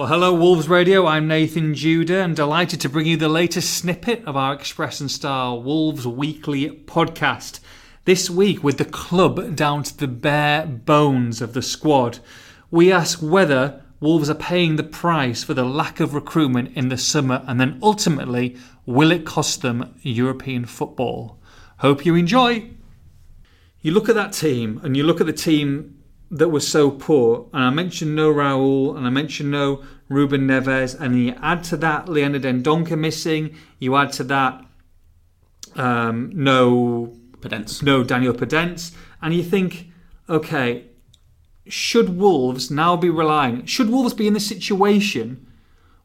Well, hello Wolves Radio, I'm Nathan Judah and delighted to bring you the latest snippet of our Express and Star Wolves Weekly podcast. This week, with the club down to the bare bones of the squad, we ask whether Wolves are paying the price for the lack of recruitment in the summer and then ultimately, will it cost them European football? Hope you enjoy! You look at that team and you look at the team that was so poor, and I mentioned no Raul and I mentioned no Ruben Neves, and you add to that Leonard Dendonka missing, you add to that no Daniel Podence, and you think, okay, should Wolves be in this situation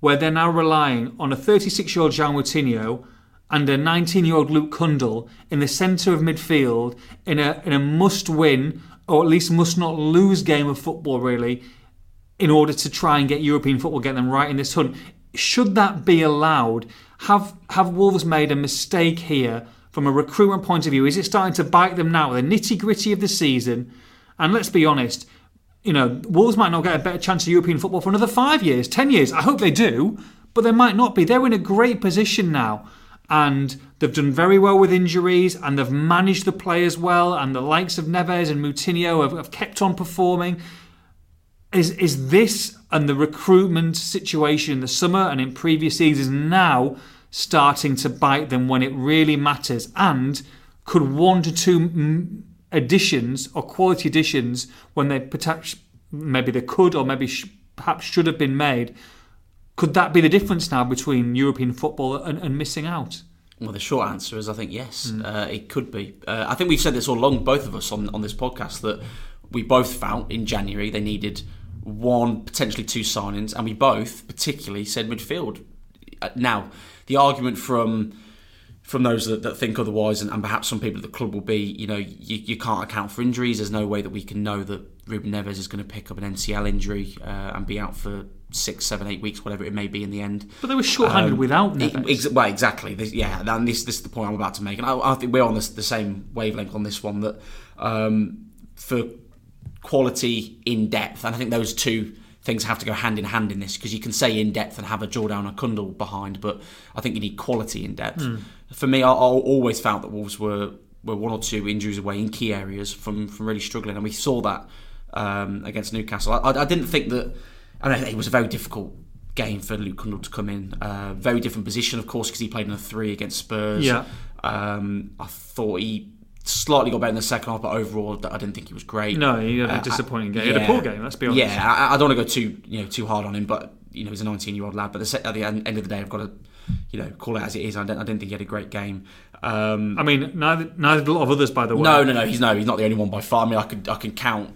where they're now relying on a 36-year-old Jean Moutinho and a 19-year-old Luke Cundle in the centre of midfield in a must-win, or at least must not lose game of football, really, in order to try and get European football, get them right in this hunt? Should that be allowed? Have Wolves made a mistake here from a recruitment point of view? Is it starting to bite them now, the nitty-gritty of the season? And let's be honest, Wolves might not get a better chance of European football for another 5 years, 10 years. I hope they do, but they might not be. They're in a great position now. And they've done very well with injuries, and they've managed the players well, and the likes of Neves and Moutinho have kept on performing. Is this and the recruitment situation in the summer and in previous seasons now starting to bite them when it really matters? And could 1 to 2 additions or quality additions, when they perhaps maybe they could or maybe perhaps should have been made, could that be the difference now between European football and missing out? Well, the short answer is I think yes, it could be. I think we've said this all along, both of us on this podcast, that we both felt in January they needed one, potentially two signings, and we both particularly said midfield. Now, the argument from those that think otherwise, and perhaps some people at the club will be, you can't account for injuries. There's no way that we can know that Ruben Neves is going to pick up an NCL injury and be out for 6, 7, 8 weeks, whatever it may be in the end. But they were short-handed without Neves. Exactly. And this is the point I'm about to make. And I think we're on the same wavelength on this one, that for quality in depth, and I think those two things have to go hand in hand in this, because you can say in depth and have a Jordan and a Kundal behind, but I think you need quality in depth. For me, I always felt that Wolves were 1 or 2 injuries away in key areas from really struggling, and we saw that against Newcastle. I didn't think that. I know it was a very difficult game for Luke Cundle to come in. Very different position, of course, because he played in a 3 against Spurs. Yeah. I thought he slightly got better in the second half, but overall, I didn't think he was great. No, he had a disappointing game. He had a poor game. Let's be honest. Yeah, I don't want to go too hard on him, but he's a 19-year-old lad. But at the end of the day, I've got to call it as it is. I didn't think he had a great game. Neither did a lot of others, by the way. No. He's not the only one by far. I can count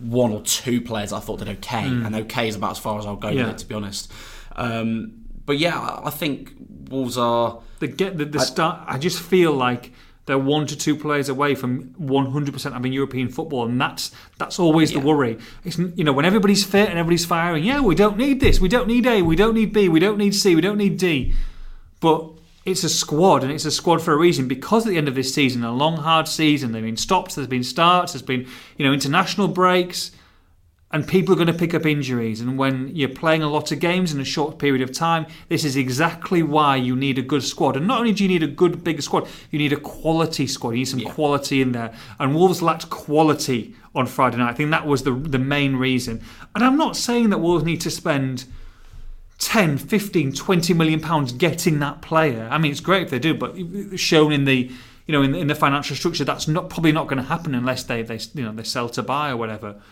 1 or 2 players I thought did okay, and okay is about as far as I'll go with it, to be honest. But yeah, I think Wolves are. I just feel like they're 1 to 2 players away from 100% having European football, and that's always the worry. It's, when everybody's fit and everybody's firing, we don't need this, we don't need A, we don't need B, we don't need C, we don't need D. But it's a squad, and it's a squad for a reason, because at the end of this season, a long, hard season, there have been stops, there's been starts, there's been international breaks, and people are going to pick up injuries. And when you're playing a lot of games in a short period of time, this is exactly why you need a good squad. And not only do you need a good, big squad, you need a quality squad. You need some quality in there. And Wolves lacked quality on Friday night. I think that was the main reason. And I'm not saying that Wolves need to spend 10, 15, 20 million pounds getting that player. I mean, it's great if they do, but shown in the in the financial structure, that's probably not going to happen unless they sell to buy or whatever.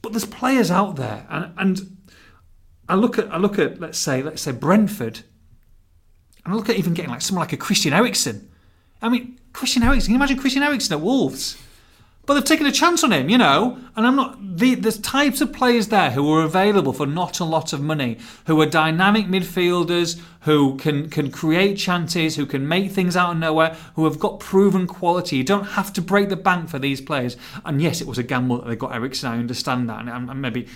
But there's players out there, and I look at let's say Brentford, and I look at even getting someone like a Christian Eriksen. I mean, Christian Eriksen. Can you imagine Christian Eriksen at Wolves? But they've taken a chance on him, and I'm not. There's types of players there who are available for not a lot of money, who are dynamic midfielders, who can create chances, who can make things out of nowhere, who have got proven quality. You don't have to break the bank for these players. And yes, it was a gamble that they got Eriksen. I understand that, and maybe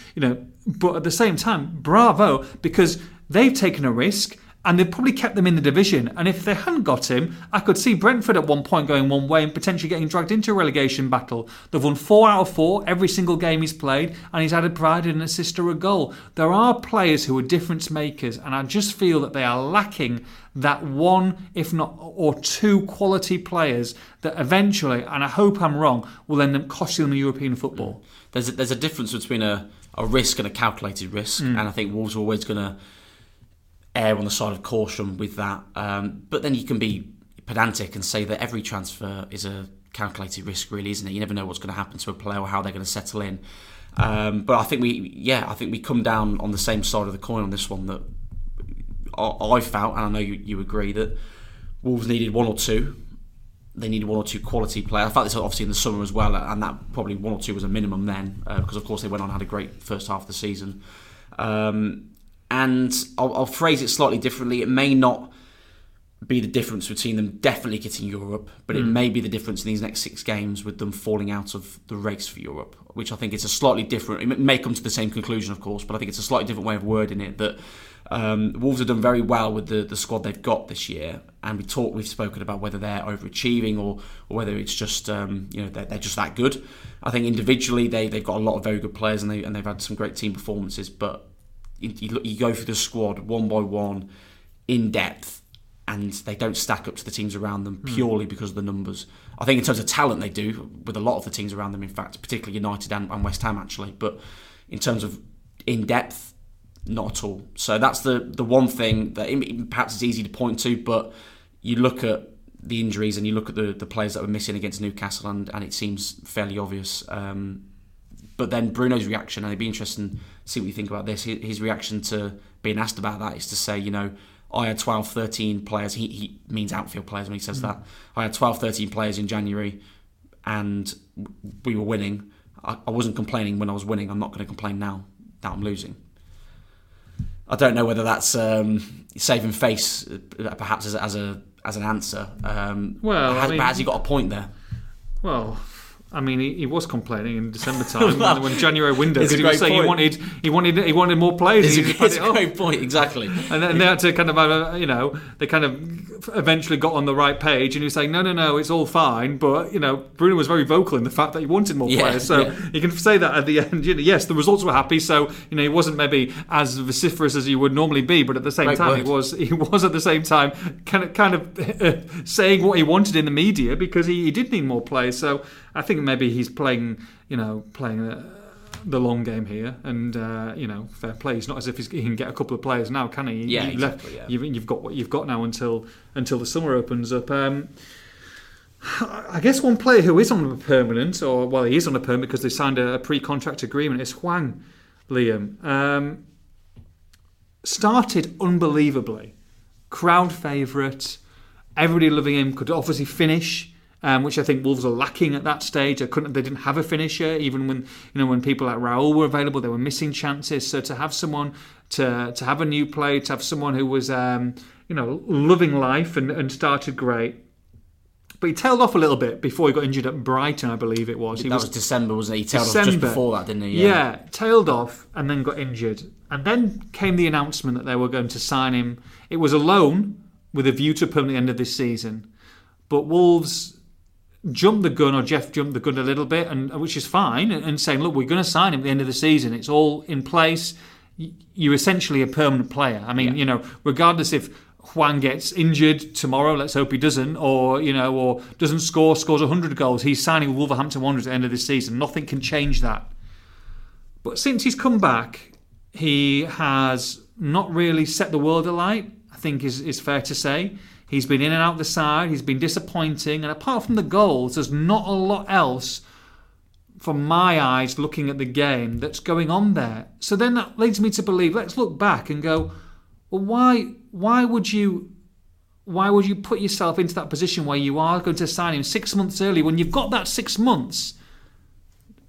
but at the same time, bravo, because they've taken a risk. and they've probably kept them in the division. And if they hadn't got him, I could see Brentford at one point going one way and potentially getting dragged into a relegation battle. They've won 4 out of 4 every single game he's played, and he's either provided an assist or a goal. There are players who are difference makers, and I just feel that they are lacking that one, if not, or two quality players that eventually, and I hope I'm wrong, will end up costing them European football. There's a difference between a risk and a calculated risk, and I think Wolves are always going to err on the side of caution with that. But then you can be pedantic and say that every transfer is a calculated risk, really, isn't it? You never know what's going to happen to a player or how they're going to settle in. But I think we come down on the same side of the coin on this one, that I felt, and I know you agree, that Wolves needed one or two. They needed one or two quality players. I felt this obviously in the summer as well, and that probably one or two was a minimum then, because of course they went on and had a great first half of the season. And I'll phrase it slightly differently. It may not be the difference between them definitely getting Europe, but it may be the difference in these next 6 games with them falling out of the race for Europe, which I think it's a slightly different... It may come to the same conclusion, of course, but I think it's a slightly different way of wording it, that Wolves have done very well with the squad they've got this year, and we've spoken about whether they're overachieving or whether it's just they're just that good. I think individually they've got a lot of very good players, and they've had some great team performances. But you go through the squad one by one in depth, and they don't stack up to the teams around them purely because of the numbers. I think in terms of talent they do with a lot of the teams around them. In fact, particularly United and West Ham actually, but in terms of in depth, not at all. So that's the one thing that perhaps it's easy to point to, but you look at the injuries and you look at the players that were missing against Newcastle, and it seems fairly obvious. But then Bruno's reaction, and it'd be interesting to see what you think about this. His reaction to being asked about that is to say, I had 12, 13 players. He means outfield players when he says that. I had 12, 13 players in January, and we were winning. I wasn't complaining when I was winning. I'm not going to complain now that I'm losing. I don't know whether that's saving face, perhaps as an answer. Has he got a point there? Well, I mean, he was complaining in December time when January window, because he was saying he wanted more players. It's a great point, exactly. And then they had to kind of, they kind of eventually got on the right page, and he was saying, no, it's all fine. But Bruno was very vocal in the fact that he wanted more players. So you can say that at the end. Yes, the results were happy. So he wasn't maybe as vociferous as he would normally be, but at the same time, he was at the same time kind of saying what he wanted in the media, because he did need more players. So I think maybe he's playing the long game here, and fair play. It's not as if he can get a couple of players now, can he? Yeah, exactly, You've got what you've got now until the summer opens up. I guess one player who is on a permanent, he is on a permanent because they signed a pre-contract agreement, is Hwang Liam. Started unbelievably, crowd favourite, everybody loving him. Could obviously finish. Which I think Wolves are lacking at that stage. They didn't have a finisher, even when people like Raul were available, they were missing chances. So to have someone, to have a new play, to have someone who was loving life and started great. But he tailed off a little bit before he got injured at Brighton, I believe it was. That was December, wasn't it? He tailed off just before that, didn't he? Yeah, tailed off and then got injured. And then came the announcement that they were going to sign him. It was a loan with a view to permanent end of this season. But Wolves Jeff jumped the gun a little bit, and which is fine, and saying, look, we're going to sign him at the end of the season. It's all in place. You're essentially a permanent player. I mean, regardless if Hwang gets injured tomorrow, let's hope he doesn't, or doesn't score, scores 100 goals, he's signing with Wolverhampton Wanderers at the end of this season. Nothing can change that. But since he's come back, he has not really set the world alight, I think is fair to say. He's been in and out the side. He's been disappointing. And apart from the goals, there's not a lot else, from my eyes, looking at the game, that's going on there. So then that leads me to believe, let's look back and go, well, why would you put yourself into that position where you are going to sign him 6 months early when you've got that 6 months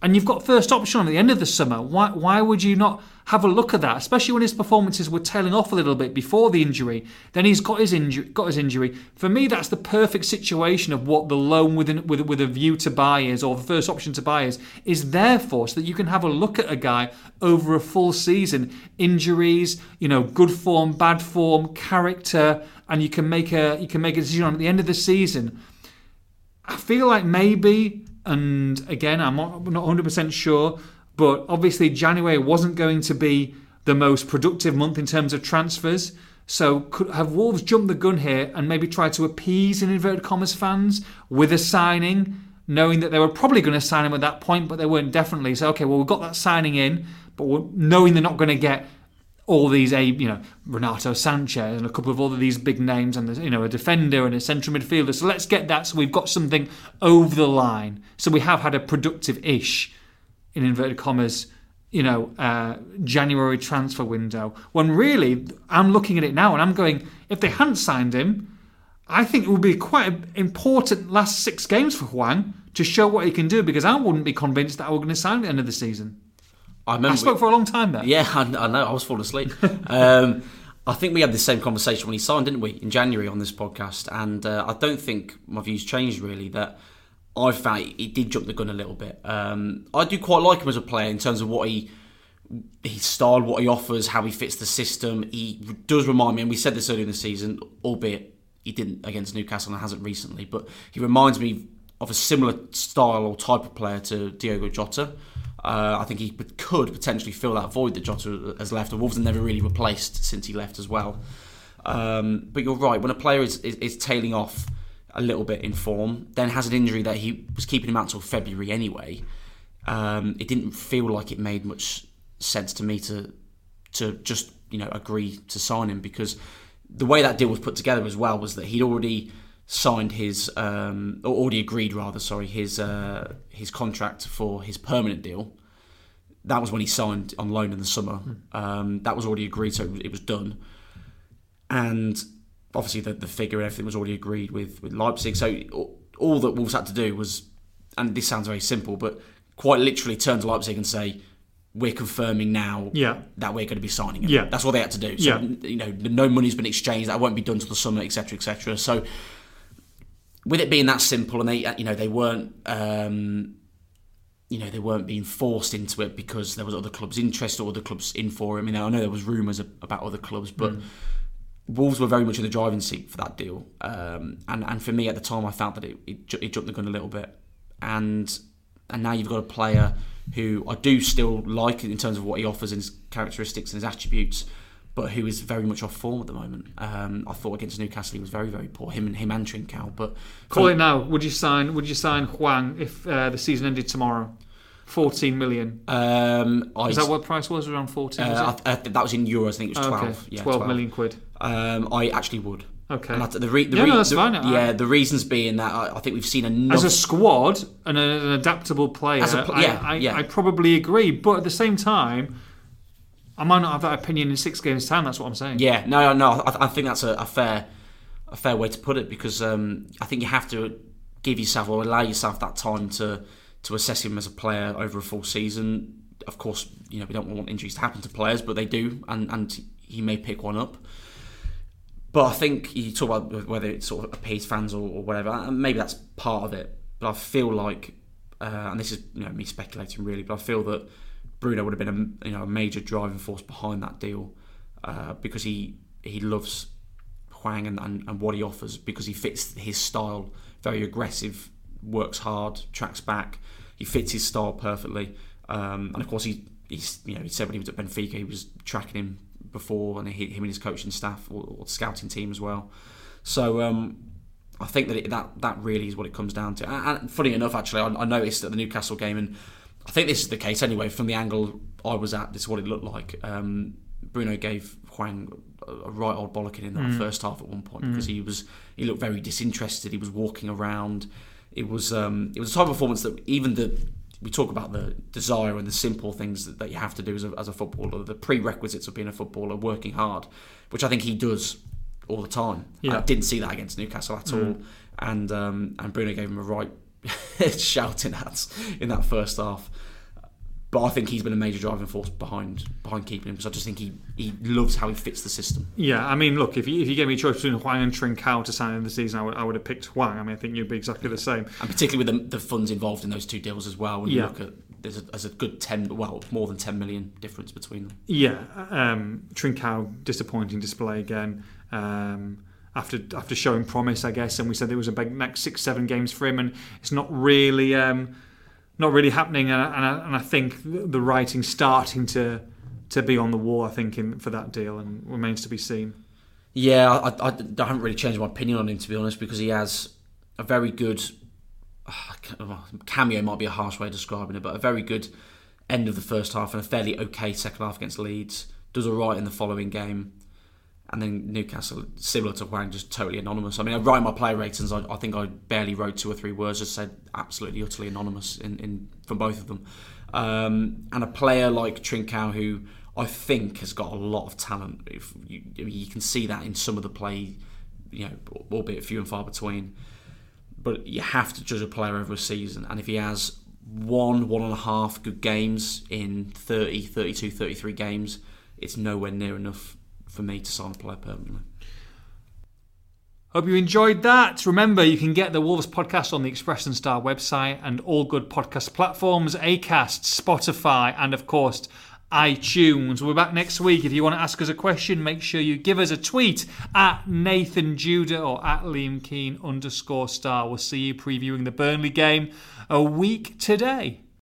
and you've got first option at the end of the summer? Why would you not have a look at that, especially when his performances were tailing off a little bit before the injury. Then he's got his injury. For me, that's the perfect situation of what the loan with a view to buy is, or the first option to buy is there for, so that you can have a look at a guy over a full season. Injuries, good form, bad form, character, and you can make a decision on at the end of the season. I feel like maybe, and again, I'm not 100% sure, but obviously January wasn't going to be the most productive month in terms of transfers. So could have Wolves jumped the gun here and maybe tried to appease, in inverted commas, fans with a signing, knowing that they were probably going to sign him at that point, but they weren't definitely. So, okay, well, we've got that signing in, but knowing they're not going to get all these, Renato Sanchez and a couple of other these big names, and a defender and a central midfielder. So let's get that. So we've got something over the line. So we have had a productive-ish, in inverted commas, January transfer window. When really, I'm looking at it now and I'm going, if they hadn't signed him, I think it would be quite an important last 6 games for Hwang to show what he can do, because I wouldn't be convinced that I were going to sign at the end of the season. I spoke for a long time there. Yeah, I know. I was falling asleep. I think we had the same conversation when he signed, didn't we, in January on this podcast? And I don't think my views changed, really, that I found he did jump the gun a little bit. I do quite like him as a player in terms of what his style, what he offers, how he fits the system. He does remind me, and we said this earlier in the season, albeit he didn't against Newcastle and hasn't recently, but he reminds me of a similar style or type of player to Diogo Jota. I think he could potentially fill that void that Jota has left. The Wolves have never really replaced since he left as well. But you're right, when a player is tailing off a little bit in form, then has an injury that he was keeping him out till February anyway, it didn't feel like it made much sense to me to just agree to sign him, because the way that deal was put together as well was that he'd already signed his contract for his permanent deal. That was when he signed on loan in the summer. That was already agreed, so it was done. And obviously the figure and everything was already agreed with Leipzig. So all that Wolves had to do was, and this sounds very simple, but quite literally turn to Leipzig and say, we're confirming now that we're going to be signing him. Yeah. That's what they had to do. So no money's been exchanged. That won't be done till the summer, etc., etc. So with it being that simple, and they weren't being forced into it because there was other clubs interested or other clubs in for him. I know there was rumours about other clubs, but Wolves were very much in the driving seat for that deal. And for me at the time, I felt that it jumped the gun a little bit. And now you've got a player who I do still like in terms of what he offers and his characteristics and his attributes, but who is very much off form at the moment. I thought against Newcastle he was very, very poor. Him and Trincao. But call it now. Would you sign Hwang if the season ended tomorrow? 14 million. Is that what the price was? Around 14? That was in euros. I think it was 12. Okay. Yeah, 12 million £12 million. I actually would. Okay. And that's fine. The reasons being that I think we've seen enough as a squad and an adaptable player. I probably agree, but at the same time, I might not have that opinion in 6 games' time. That's what I'm saying. Yeah, no. I think that's a fair way to put it, because I think you have to give yourself or allow yourself that time to assess him as a player over a full season. Of course, we don't want injuries to happen to players, but they do, and he may pick one up. But I think you talk about whether it sort of appease fans or whatever, and maybe that's part of it. But I feel like, and this is me speculating really, but I feel that Bruno would have been a major driving force behind that deal, because he loves Hwang and what he offers, because he fits his style, very aggressive, works hard, tracks back. He fits his style perfectly, and of course he said when he was at Benfica he was tracking him before, and him and his coaching staff or scouting team as well. So I think that that really is what it comes down to. And funny enough, actually, I noticed at the Newcastle game, and I think this is the case anyway, from the angle I was at, this is what it looked like. Bruno gave Hwang a right old bollocking in that first half at one point, because he looked very disinterested. He was walking around. It was a type of performance that we talk about the desire and the simple things that you have to do as a footballer, the prerequisites of being a footballer, working hard, which I think he does all the time. Yeah. I didn't see that against Newcastle at all. And Bruno gave him a right shouting at in that first half. But I think he's been a major driving force behind keeping him, because I just think he loves how he fits the system. Yeah, I mean, look, if you gave me a choice between Hwang and Trincao to sign in the season, I would have picked Hwang. I mean, I think you'd be exactly the same. And particularly with the funds involved in those two deals as well. When you look at, there's a good more than 10 million difference between them. Yeah, Trincao, disappointing display again. After showing promise, I guess, and we said there was a big next 6-7 games for him, and it's not really happening, and I think the writing's starting to be on the wall, I think, for that deal, and remains to be seen. Yeah, I haven't really changed my opinion on him, to be honest, because he has a very good cameo, might be a harsh way of describing it, but a very good end of the first half and a fairly okay second half against Leeds. Does all right in the following game, and then Newcastle, similar to Hwang, just totally anonymous. I mean, I write my player ratings, I think I barely wrote 2 or 3 words, just said absolutely, utterly anonymous in from both of them. And a player like Trincao, who I think has got a lot of talent. You can see that in some of the play, albeit few and far between. But you have to judge a player over a season, and if he has 1.5 good games in 30, 32, 33 games, it's nowhere near enough for me to sign a player permanently. Hope you enjoyed that. Remember, you can get the Wolves podcast on the Express and Star website and all good podcast platforms, Acast, Spotify, and of course iTunes. We'll be back next week. If you want to ask us a question, make sure you give us a tweet at Nathan Judah or at Liam Keen _star. We'll see you previewing the Burnley game a week today.